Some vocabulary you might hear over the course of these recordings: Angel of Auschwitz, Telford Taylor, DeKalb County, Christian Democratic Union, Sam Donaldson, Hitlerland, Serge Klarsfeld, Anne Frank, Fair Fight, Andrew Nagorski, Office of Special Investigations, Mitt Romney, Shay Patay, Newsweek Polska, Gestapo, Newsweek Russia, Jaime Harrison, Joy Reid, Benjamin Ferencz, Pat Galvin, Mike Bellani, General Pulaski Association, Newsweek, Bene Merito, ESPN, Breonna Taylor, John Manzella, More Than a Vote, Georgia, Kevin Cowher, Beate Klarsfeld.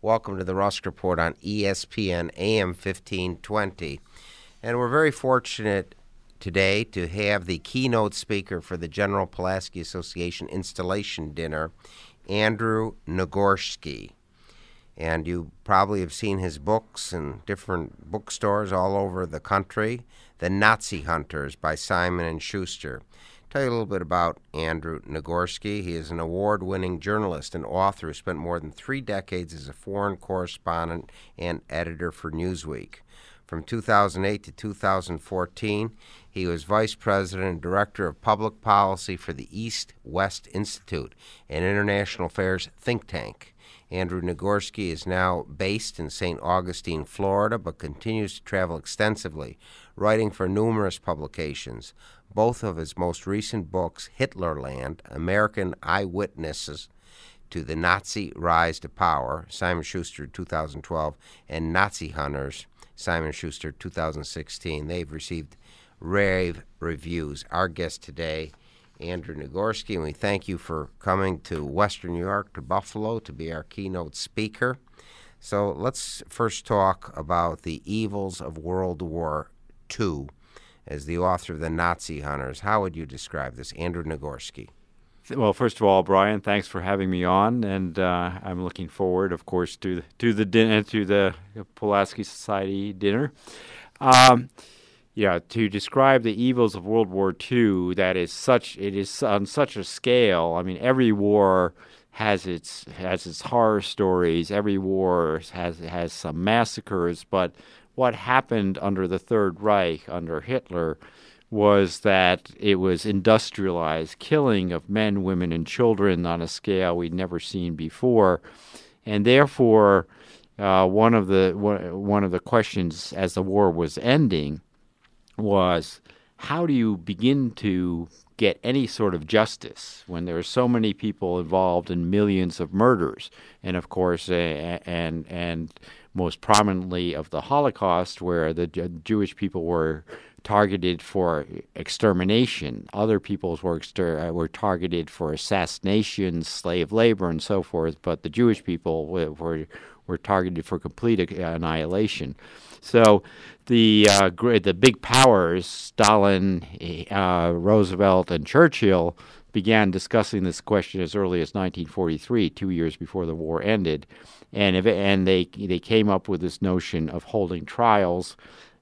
Welcome to the Rusk Report on ESPN AM 1520. And we're very fortunate today to have the keynote speaker for the General Pulaski Association installation dinner, Andrew Nagorski. And you probably have seen his books in different bookstores all over the country. The Nazi Hunters by Simon and Schuster. Tell you a little bit about Andrew Nagorski. He is an award-winning journalist and author who spent more than 3 decades as a foreign correspondent and editor for Newsweek. From 2008 to 2014, he was vice president and director of public policy for the East-West Institute, an international affairs think tank. Andrew Nagorski is now based in St. Augustine, Florida, but continues to travel extensively, writing for numerous publications. Both of his most recent books, Hitlerland, American Eyewitnesses to the Nazi Rise to Power, Simon Schuster, 2012, and Nazi Hunters, Simon Schuster, 2016. They've received rave reviews. Our guest today, Andrew Nagorski, and we thank you for coming to Western New York, to Buffalo, to be our keynote speaker. So let's first talk about the evils of World War II. As the author of The Nazi Hunters, how would you describe this? Andrew Nagorski. Well, first of all, Brian, thanks for having me on, and I'm looking forward, of course, to the Pulaski Society dinner. To describe the evils of World War II, it is on such a scale. I mean, every war has its horror stories. Every war has some massacres, but what happened under the Third Reich, under Hitler, was that it was industrialized killing of men, women, and children on a scale we'd never seen before. And therefore, one of the questions as the war was ending was, how do you begin to get any sort of justice when there are so many people involved in millions of murders? And of course, and most prominently of the Holocaust, where the Jewish people were targeted for extermination. Other peoples were targeted for assassination, slave labor, and so forth, but the Jewish people were targeted for complete annihilation. So the big powers, Stalin, Roosevelt, and Churchill, began discussing this question as early as 1943, 2 years before the war ended, and they came up with this notion of holding trials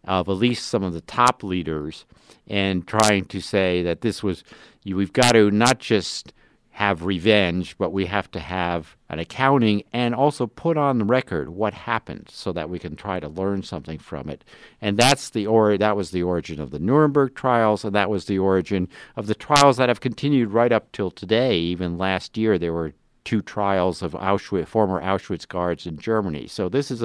of at least some of the top leaders, and trying to say that we've got to not just have revenge, but we have to have an accounting and also put on the record what happened so that we can try to learn something from it. And that was the origin of the Nuremberg trials, and that was the origin of the trials that have continued right up till today. Even last year, there were 2 trials of former Auschwitz guards in Germany. So this has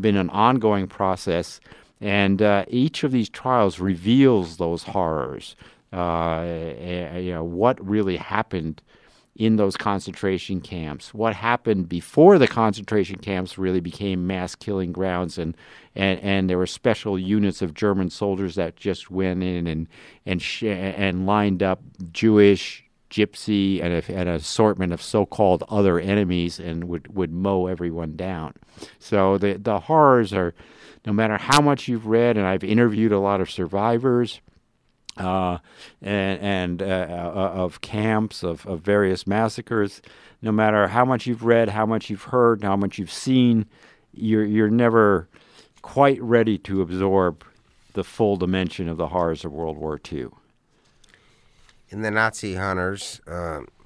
been an ongoing process, and each of these trials reveals those horrors. What really happened in those concentration camps? What happened before the concentration camps really became mass killing grounds, and there were special units of German soldiers that just went in and lined up Jewish, Gypsy, and an assortment of so-called other enemies, and would mow everyone down. So the horrors are, no matter how much you've read, and I've interviewed a lot of survivors. Of camps, of various massacres, no matter how much you've read, how much you've heard, how much you've seen, you're never quite ready to absorb the full dimension of the horrors of World War II. In The Nazi Hunters,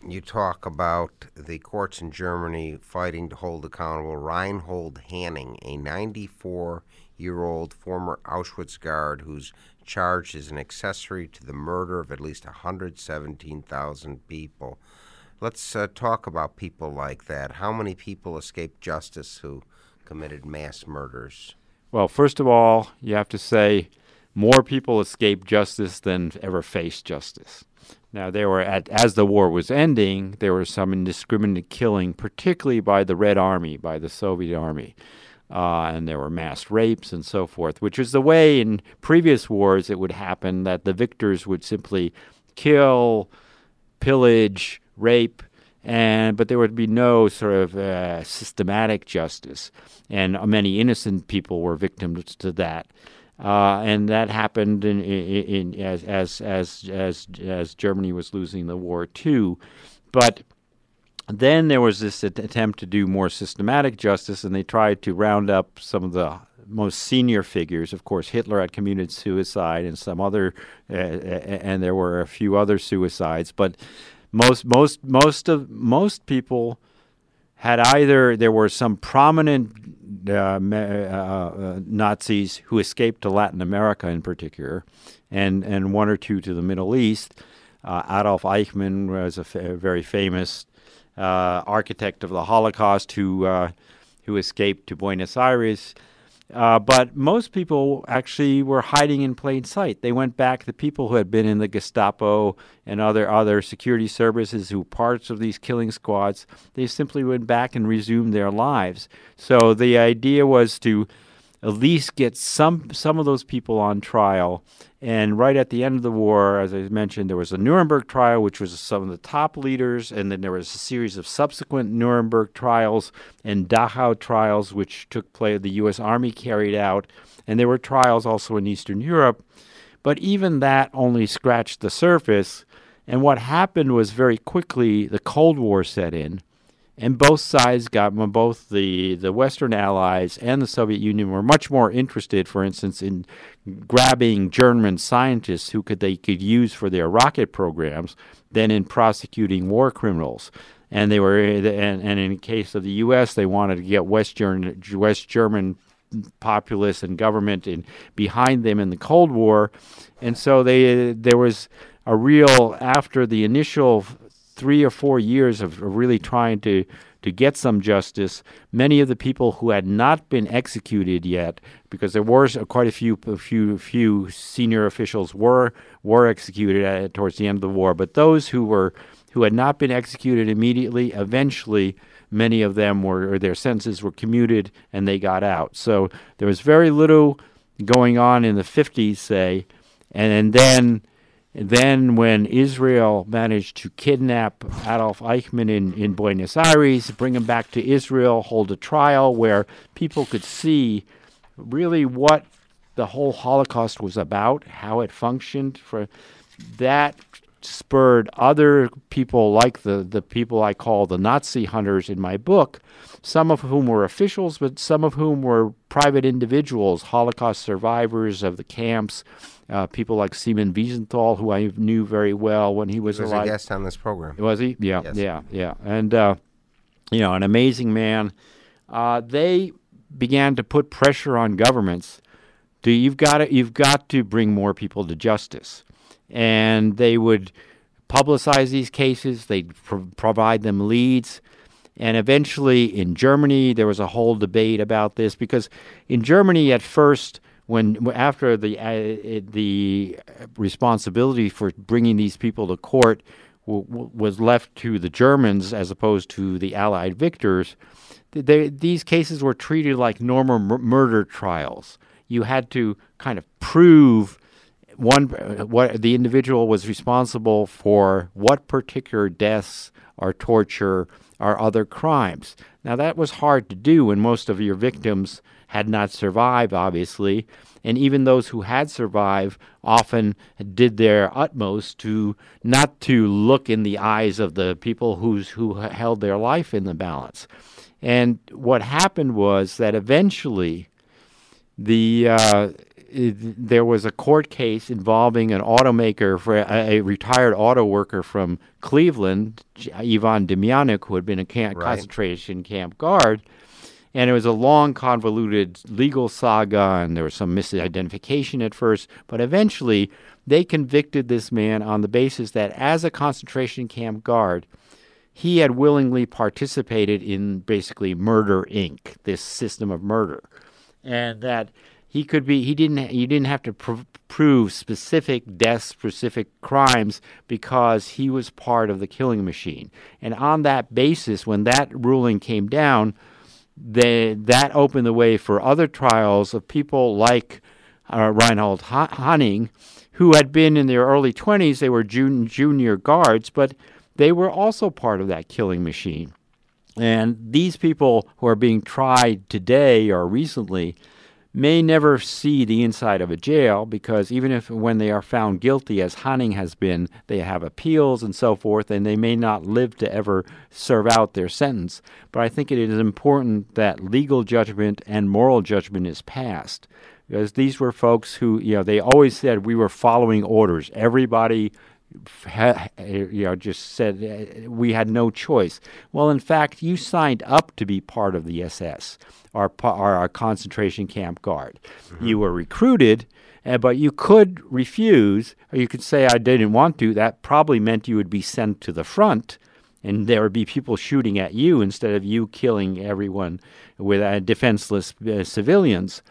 you talk about the courts in Germany fighting to hold accountable Reinhold Hanning, a 94-year-old former Auschwitz guard who's charged as an accessory to the murder of at least 117,000 people. Let's talk about people like that. How many people escaped justice who committed mass murders? Well, first of all, you have to say more people escaped justice than ever faced justice. Now, there were, as the war was ending, there was some indiscriminate killing, particularly by the Red Army, by the Soviet Army. And there were mass rapes and so forth, which is the way in previous wars it would happen, that the victors would simply kill, pillage, rape, but there would be no sort of systematic justice. And many innocent people were victims to that. And that happened as Germany was losing the war too. But then there was this attempt to do more systematic justice, and they tried to round up some of the most senior figures. Of course, Hitler had committed suicide, and some other, and there were a few other suicides. But most people had either, there were some prominent Nazis who escaped to Latin America in particular, and one or two to the Middle East. Adolf Eichmann was a very famous architect of the Holocaust who escaped to Buenos Aires. But most people actually were hiding in plain sight. They went back, the people who had been in the Gestapo and other security services who were parts of these killing squads, they simply went back and resumed their lives. So the idea was to at least get some of those people on trial. And right at the end of the war, as I mentioned, there was a Nuremberg trial, which was some of the top leaders, and then there was a series of subsequent Nuremberg trials and Dachau trials, which took place, the U.S. Army carried out, and there were trials also in Eastern Europe. But even that only scratched the surface, and what happened was very quickly the Cold War set in, and both sides got, both the Western allies and the Soviet Union were much more interested, for instance, in grabbing German scientists who they could use for their rocket programs than in prosecuting war criminals. And they were, and in the case of the U.S., they wanted to get West German populace and government behind them in the Cold War. And so there was a real, after the initial 3 or 4 years of really trying to get some justice, many of the people who had not been executed yet, because there were quite a few senior officials were executed towards the end of the war, but those who had not been executed immediately, eventually many of them their sentences were commuted and they got out. So there was very little going on in the 50s, say, and then when Israel managed to kidnap Adolf Eichmann in Buenos Aires, bring him back to Israel, hold a trial where people could see really what the whole Holocaust was about, how it functioned, that spurred other people like the people I call the Nazi Hunters in my book, some of whom were officials, but some of whom were private individuals, Holocaust survivors of the camps, people like Simon Wiesenthal, who I knew very well when he was alive. He was a guest on this program. Was he? Yeah, yes. Yeah. And, an amazing man. They began to put pressure on governments. You've got to bring more people to justice. And they would publicize these cases. They'd provide them leads. And eventually in Germany, there was a whole debate about this, because in Germany at first, after the responsibility for bringing these people to court was left to the Germans as opposed to the Allied victors, these cases were treated like normal murder trials. You had to kind of prove what the individual was responsible for, what particular deaths or torture or other crimes. Now, that was hard to do when most of your victims had not survived, obviously, and even those who had survived often did their utmost not to look in the eyes of the people who held their life in the balance. And what happened was that eventually there was a court case involving an automaker, a retired auto worker from Cleveland, Ivan Demjanjuk, who had been a concentration camp guard. And it was a long, convoluted legal saga, and there was some misidentification at first. But eventually, they convicted this man on the basis that as a concentration camp guard, he had willingly participated in basically Murder, Inc., this system of murder, and that he could be, you didn't have to prove specific deaths, specific crimes, because he was part of the killing machine. And on that basis, when that ruling came down, that opened the way for other trials of people like Reinhold Hanning, who had been in their early 20s. They were junior guards, but they were also part of that killing machine. And these people who are being tried today or recently may never see the inside of a jail, because even if when they are found guilty, as Hanning has been, they have appeals and so forth, and they may not live to ever serve out their sentence. But I think it is important that legal judgment and moral judgment is passed, because these were folks who, they always said we were following orders. Everybody just said we had no choice. Well, in fact, you signed up to be part of the SS, our concentration camp guard. Mm-hmm. You were recruited, but you could refuse, or you could say, I didn't want to. That probably meant you would be sent to the front, and there would be people shooting at you instead of you killing everyone with defenseless civilians.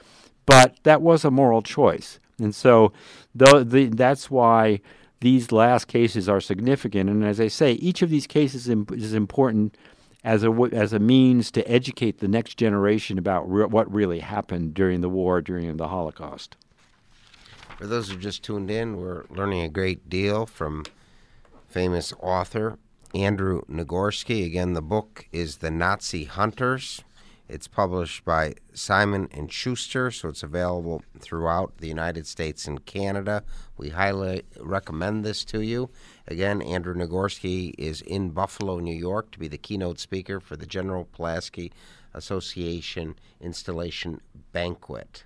But that was a moral choice. And so that's why these last cases are significant, and as I say, each of these cases is important as a means to educate the next generation about what really happened during the war, during the Holocaust. For those who just tuned in, we're learning a great deal from famous author Andrew Nagorski. Again, the book is The Nazi Hunters. It's published by Simon and Schuster, so it's available throughout the United States and Canada. We highly recommend this to you. Again, Andrew Nagorski is in Buffalo, New York, to be the keynote speaker for the General Pulaski Association Installation Banquet.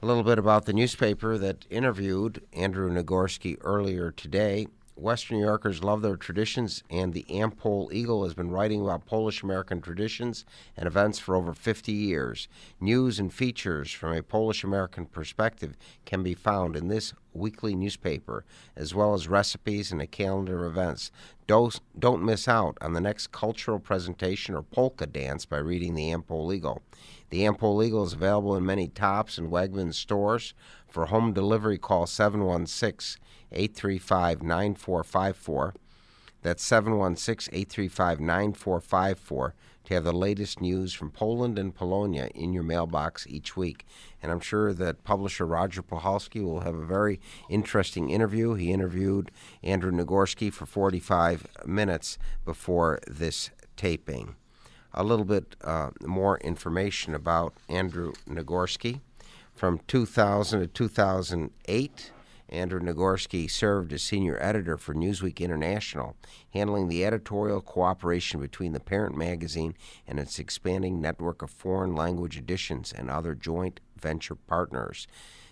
A little bit about the newspaper that interviewed Andrew Nagorski earlier today. Western New Yorkers love their traditions, and the Ampol Eagle has been writing about Polish-American traditions and events for over 50 years. News and features from a Polish-American perspective can be found in this weekly newspaper, as well as recipes and a calendar of events. Don't miss out on the next cultural presentation or polka dance by reading the Ampol Eagle. The Ampol Eagle is available in many Tops and Wegmans stores. For home delivery, call 716-835-9454. That's 716-835-9454 to have the latest news from Poland and Polonia in your mailbox each week. And I'm sure that publisher Roger Puchalski will have a very interesting interview. He interviewed Andrew Nagorski for 45 minutes before this taping. A little bit more information about Andrew Nagorski. From 2000 to 2008, Andrew Nagorski served as senior editor for Newsweek International, handling the editorial cooperation between the parent magazine and its expanding network of foreign language editions and other joint venture partners.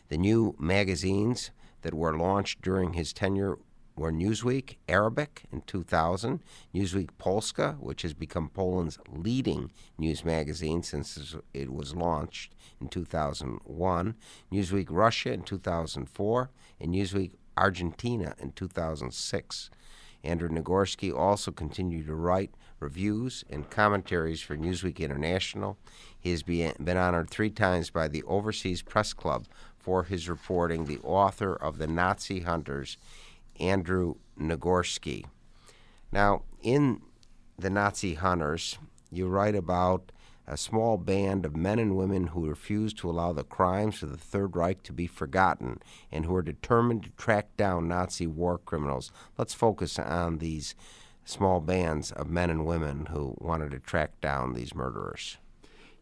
The new magazines that were launched during his tenure were Newsweek Arabic in 2000, Newsweek Polska, which has become Poland's leading news magazine since it was launched in 2001, Newsweek Russia in 2004, and Newsweek Argentina in 2006. Andrew Nagorski also continued to write reviews and commentaries for Newsweek International. He has been honored 3 times by the Overseas Press Club for his reporting. The author of The Nazi Hunters, Andrew Nagorski. Now, in The Nazi Hunters, you write about a small band of men and women who refused to allow the crimes of the Third Reich to be forgotten and who are determined to track down Nazi war criminals. Let's focus on these small bands of men and women who wanted to track down these murderers.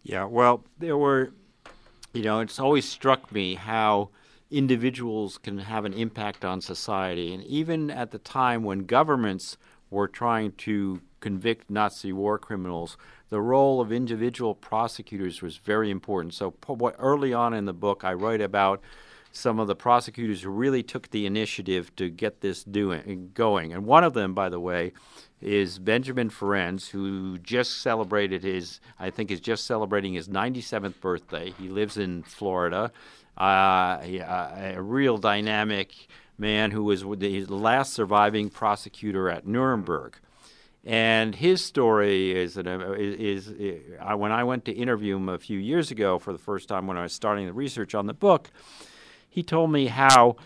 Yeah, well, there were, it's always struck me how individuals can have an impact on society. And even at the time when governments were trying to convict Nazi war criminals, the role of individual prosecutors was very important. So early on in the book, I write about some of the prosecutors who really took the initiative to get this going. And one of them, by the way, is Benjamin Ferencz, who just celebrated is just celebrating his 97th birthday. He lives in Florida. A real dynamic man who was the last surviving prosecutor at Nuremberg. And his story is when I went to interview him a few years ago for the first time when I was starting the research on the book, he told me how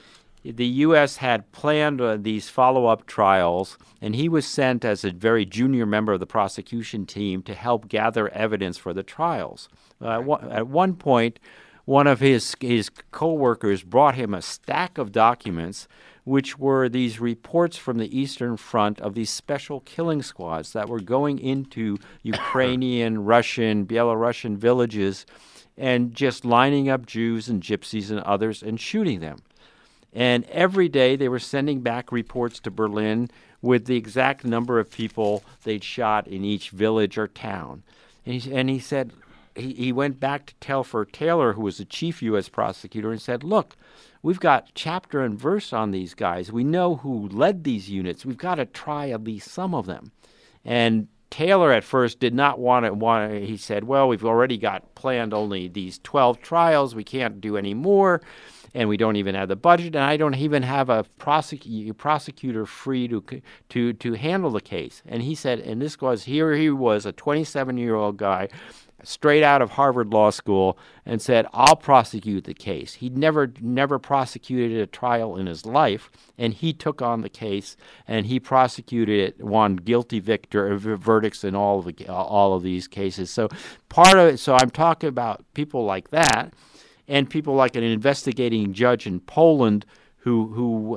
the U.S. had planned these follow-up trials, and he was sent as a very junior member of the prosecution team to help gather evidence for the trials. At one point, one of his co-workers brought him a stack of documents, which were these reports from the Eastern Front of these special killing squads that were going into Ukrainian, Russian, Belarusian villages and just lining up Jews and gypsies and others and shooting them. And every day they were sending back reports to Berlin with the exact number of people they'd shot in each village or town. And he said, he went back to Telford Taylor, who was the chief U.S. prosecutor, and said, look, we've got chapter and verse on these guys. We know who led these units. We've got to try at least some of them. And Taylor at first did not want to, he said, well, we've already got planned only these 12 trials. We can't do any more. And we don't even have the budget, and I don't even have a prosecutor free to handle the case. And he said, and this was, here he was, a 27-year-old guy, straight out of Harvard Law School, and said, I'll prosecute the case. He'd never prosecuted a trial in his life, and he took on the case, and he prosecuted it, won guilty verdicts in all of these cases. So part of it, so I'm talking about people like that, and people like an investigating judge in Poland who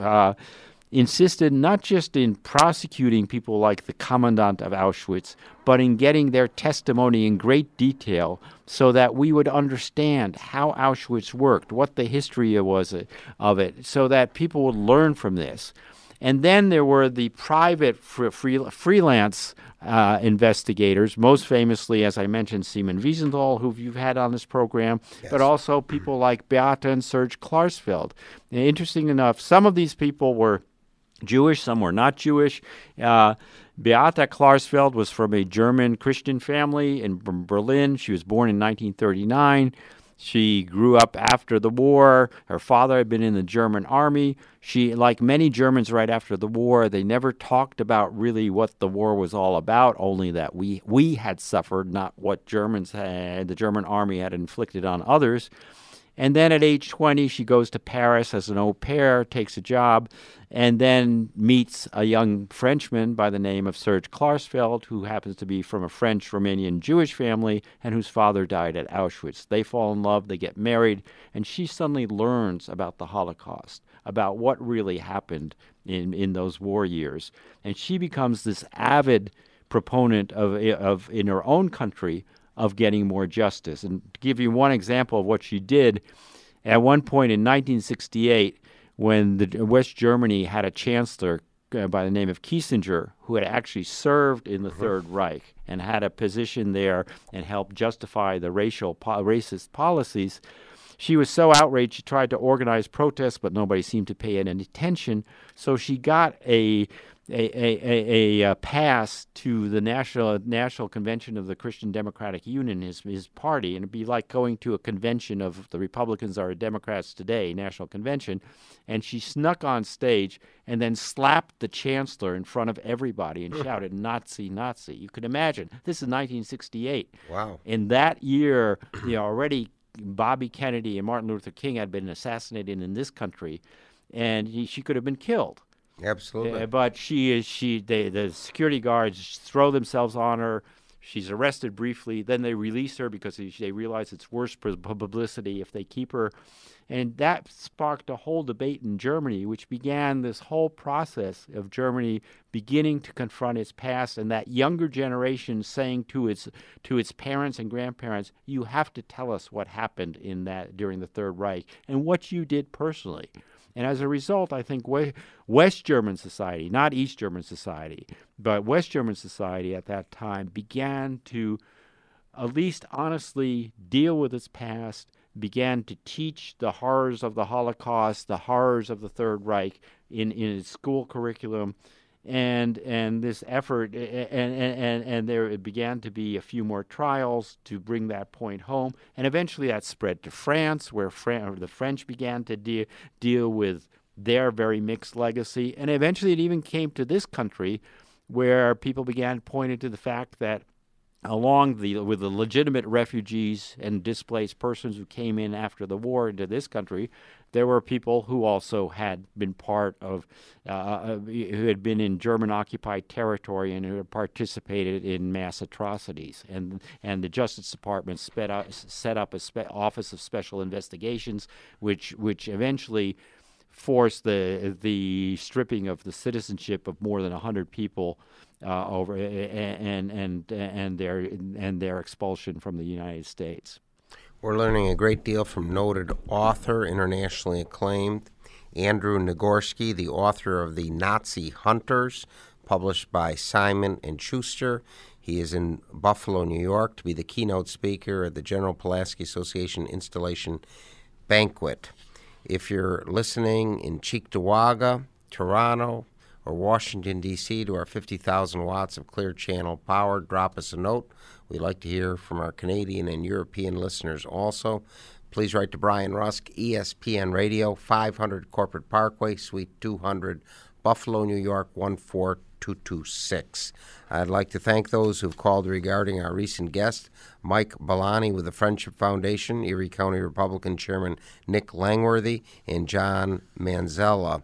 insisted not just in prosecuting people like the commandant of Auschwitz, but in getting their testimony in great detail so that we would understand how Auschwitz worked, what the history was of it, so that people would learn from this. And then there were the private freelance investigators, most famously, as I mentioned, Simon Wiesenthal, who you've had on this program, yes. But also people like Beate and Serge Klarsfeld. And interesting enough, some of these people were Jewish, some were not Jewish. Beate Klarsfeld was from a German Christian family in Berlin. She was born in 1939. She grew up after the war. Her father had been in the German army. She, like many Germans right after the war, they never talked about really what the war was all about, only that we had suffered, not what Germans had, the German army had inflicted on others. And then at age 20, she goes to Paris as an au pair, takes a job, and then meets a young Frenchman by the name of Serge Klarsfeld, who happens to be from a French, Romanian, Jewish family and whose father died at Auschwitz. They fall in love, they get married, and she suddenly learns about the Holocaust, about what really happened in those war years. And she becomes this avid proponent of in her own country, of getting more justice. And to give you one example of what she did, at one point in 1968, when West Germany had a chancellor by the name of Kiesinger, who had actually served in the Third Reich and had a position there and helped justify the racist policies, she was so outraged she tried to organize protests, but nobody seemed to pay any attention. So she got a pass to the National Convention of the Christian Democratic Union, his party, and it'd be like going to a convention of the Republicans are Democrats today, National Convention, and she snuck on stage and then slapped the chancellor in front of everybody and shouted, Nazi, Nazi. You can imagine. This is 1968. Wow. In that year, already Bobby Kennedy and Martin Luther King had been assassinated in this country, and she could have been killed. Absolutely. But the security guards throw themselves on her. She's arrested briefly. Then they release her because they realize it's worse publicity if they keep her. And that sparked a whole debate in Germany, which began this whole process of Germany beginning to confront its past, and that younger generation saying to its parents and grandparents, you have to tell us what happened in that during the Third Reich and what you did personally. And as a result, I think West German society, not East German society, but West German society at that time began to at least honestly deal with its past, began to teach the horrors of the Holocaust, the horrors of the Third Reich in its school curriculum. And this effort, and there it began to be a few more trials to bring that point home, and eventually that spread to France, where the French began to deal with their very mixed legacy, and eventually it even came to this country, where people began pointing to the fact that with the legitimate refugees and displaced persons who came in after the war into this country, there were people who also had been part of, who had been in German-occupied territory and who had participated in mass atrocities. And the Justice Department set up an Office of Special Investigations, which eventually forced the stripping of the citizenship of more than 100 people over and their expulsion from the United States. We're learning a great deal from noted author, internationally acclaimed, Andrew Nagorski, the author of The Nazi Hunters, published by Simon and Schuster. He is in Buffalo, New York, to be the keynote speaker at the General Pulaski Association Installation Banquet. If you're listening in Cheektowaga, Toronto, or Washington, D.C., to our 50,000 watts of clear channel power, drop us a note. We'd like to hear from our Canadian and European listeners also. Please write to Brian Rusk, ESPN Radio, 500 Corporate Parkway, Suite 200, Buffalo, New York, 14226. I'd like to thank those who've called regarding our recent guest, Mike Bellani with the Friendship Foundation, Erie County Republican Chairman Nick Langworthy, and John Manzella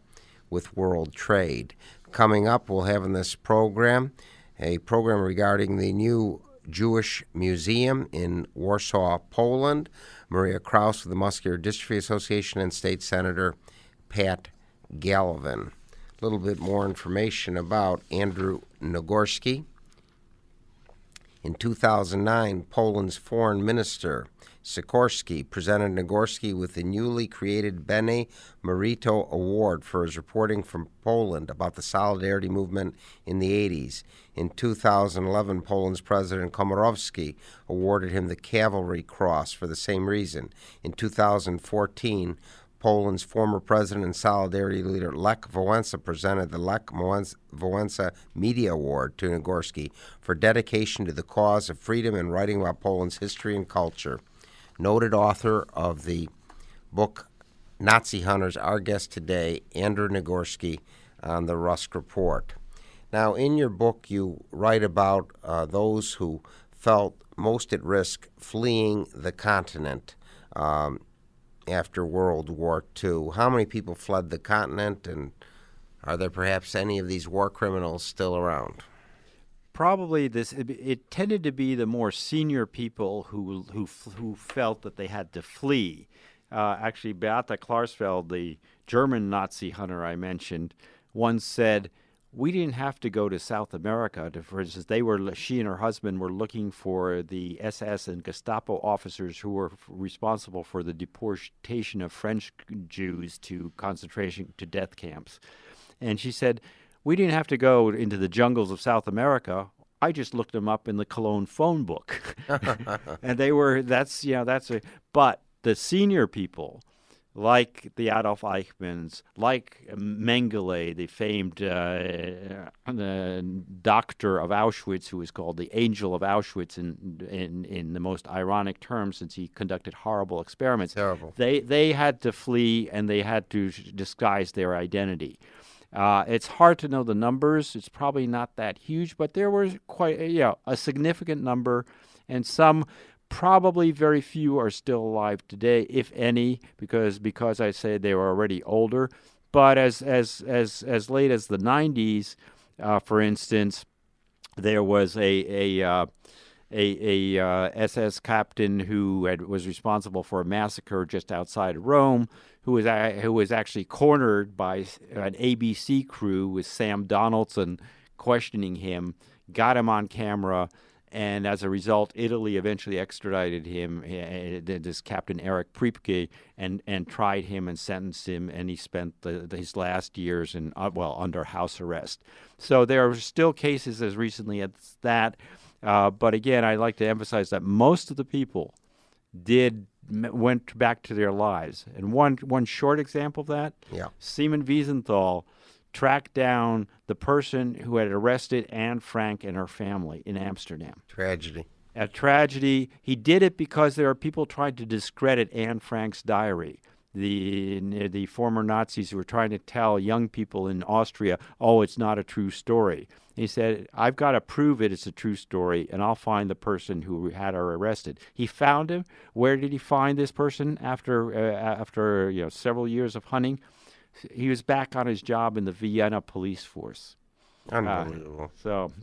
with World Trade. Coming up, we'll have in this program a program regarding the new Jewish Museum in Warsaw, Poland, Maria Krause with the Muscular Dystrophy Association, and State Senator Pat Galvin. A little bit more information about Andrew Nagorski. In 2009, Poland's foreign minister, Sikorski, presented Nagorski with the newly created Bene Merito Award for his reporting from Poland about the Solidarity Movement in the 80s. In 2011, Poland's President Komorowski awarded him the Cavalry Cross for the same reason. In 2014, Poland's former president and Solidarity leader Lech Wałęsa presented the Lech Wałęsa Media Award to Nagorski for dedication to the cause of freedom and writing about Poland's history and culture. Noted author of the book Nazi Hunters, our guest today, Andrew Nagorski, on the Rusk Report. Now, in your book, you write about those who felt most at risk fleeing the continent after World War II. How many people fled the continent, and are there perhaps any of these war criminals still around? Probably it tended to be the more senior people who felt that they had to flee. Actually, Beate Klarsfeld, the German Nazi hunter I mentioned, once said, "We didn't have to go to South America." For instance, she and her husband were looking for the SS and Gestapo officers who were responsible for the deportation of French Jews to death camps. And she said, "We didn't have to go into the jungles of South America. I just looked them up in the Cologne phone book." And they were, but the senior people, like the Adolf Eichmanns, like Mengele, the famed doctor of Auschwitz, who was called the Angel of Auschwitz in the most ironic terms, since he conducted horrible experiments. Terrible. They had to flee, and they had to disguise their identity. It's hard to know the numbers. It's probably not that huge, but there were quite a significant number, and some. Probably very few are still alive today, if any, because I say they were already older. But as late as the 90s, for instance, there was a SS captain who was responsible for a massacre just outside Rome, who was actually cornered by an ABC crew with Sam Donaldson questioning him, got him on camera. And as a result, Italy eventually extradited him, this Captain Erich Priebke, and tried him and sentenced him, and he spent his last years under house arrest. So there are still cases as recently as that. But again, I'd like to emphasize that most of the people went back to their lives. And one short example of that, Simon Wiesenthal tracked down the person who had arrested Anne Frank and her family in Amsterdam. Tragedy. A tragedy. He did it because there are people trying to discredit Anne Frank's diary. the former Nazis who were trying to tell young people in Austria, oh, it's not a true story. He said, I've got to prove it's a true story, and I'll find the person who had her arrested. He found him. Where did he find this person after after several years of hunting? He was back on his job in the Vienna police force. Unbelievable.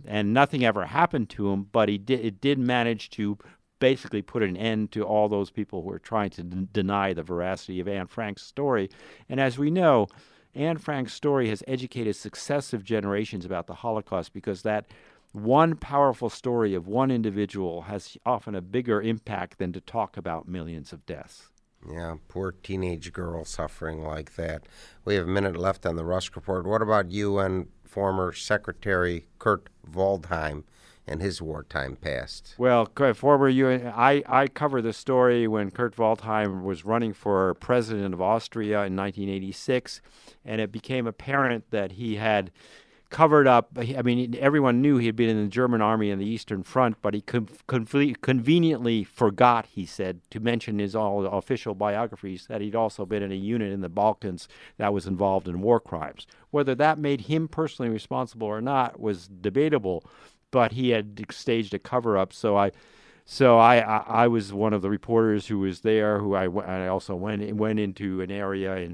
And nothing ever happened to him, but it did manage to basically put an end to all those people who were trying to deny the veracity of Anne Frank's story. And as we know, Anne Frank's story has educated successive generations about the Holocaust, because that one powerful story of one individual has often a bigger impact than to talk about millions of deaths. Yeah, poor teenage girl suffering like that. We have a minute left on the Rusk Report. What about UN former Secretary Kurt Waldheim and his wartime past? Well, former UN, I covered the story when Kurt Waldheim was running for president of Austria in 1986, and it became apparent that he had covered up. I mean, everyone knew he had been in the German army in the Eastern Front, but he conveniently forgot, he said, to mention his all official biographies that he'd also been in a unit in the Balkans that was involved in war crimes. Whether that made him personally responsible or not was debatable, but he had staged a cover-up. So I was one of the reporters who was there. I also went into an area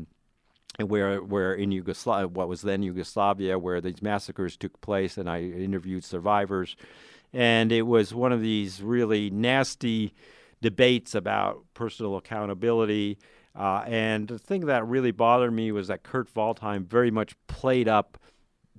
where in Yugoslavia, what was then Yugoslavia, where these massacres took place, and I interviewed survivors. And it was one of these really nasty debates about personal accountability. And the thing that really bothered me was that Kurt Waldheim very much played up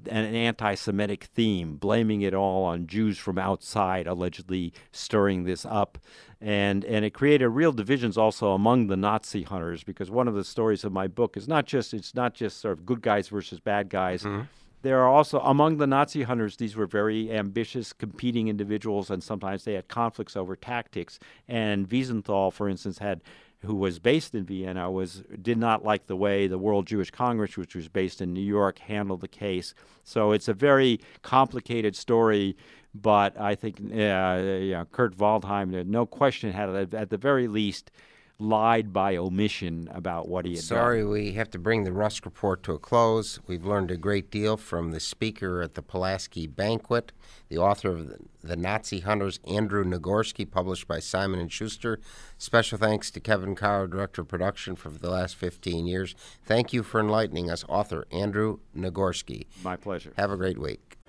an anti-Semitic theme, blaming it all on Jews from outside, allegedly stirring this up. And it created real divisions also among the Nazi hunters, because one of the stories of my book is it's not just sort of good guys versus bad guys. Mm-hmm. There are also, among the Nazi hunters, these were very ambitious, competing individuals, and sometimes they had conflicts over tactics. And Wiesenthal, for instance, who was based in Vienna, did not like the way the World Jewish Congress, which was based in New York, handled the case. So it's a very complicated story, but I think Kurt Waldheim, no question, had at the very least lied by omission about what he had done. Sorry, we have to bring the Rusk Report to a close. We've learned a great deal from the speaker at the Pulaski Banquet, the author of The Nazi Hunters, Andrew Nagorski, published by Simon and Schuster. Special thanks to Kevin Cowher, Director of Production, for the last 15 years. Thank you for enlightening us, author Andrew Nagorski. My pleasure. Have a great week.